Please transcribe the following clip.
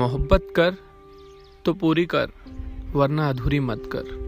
मोहब्बत कर तो पूरी कर, वरना अधूरी मत कर।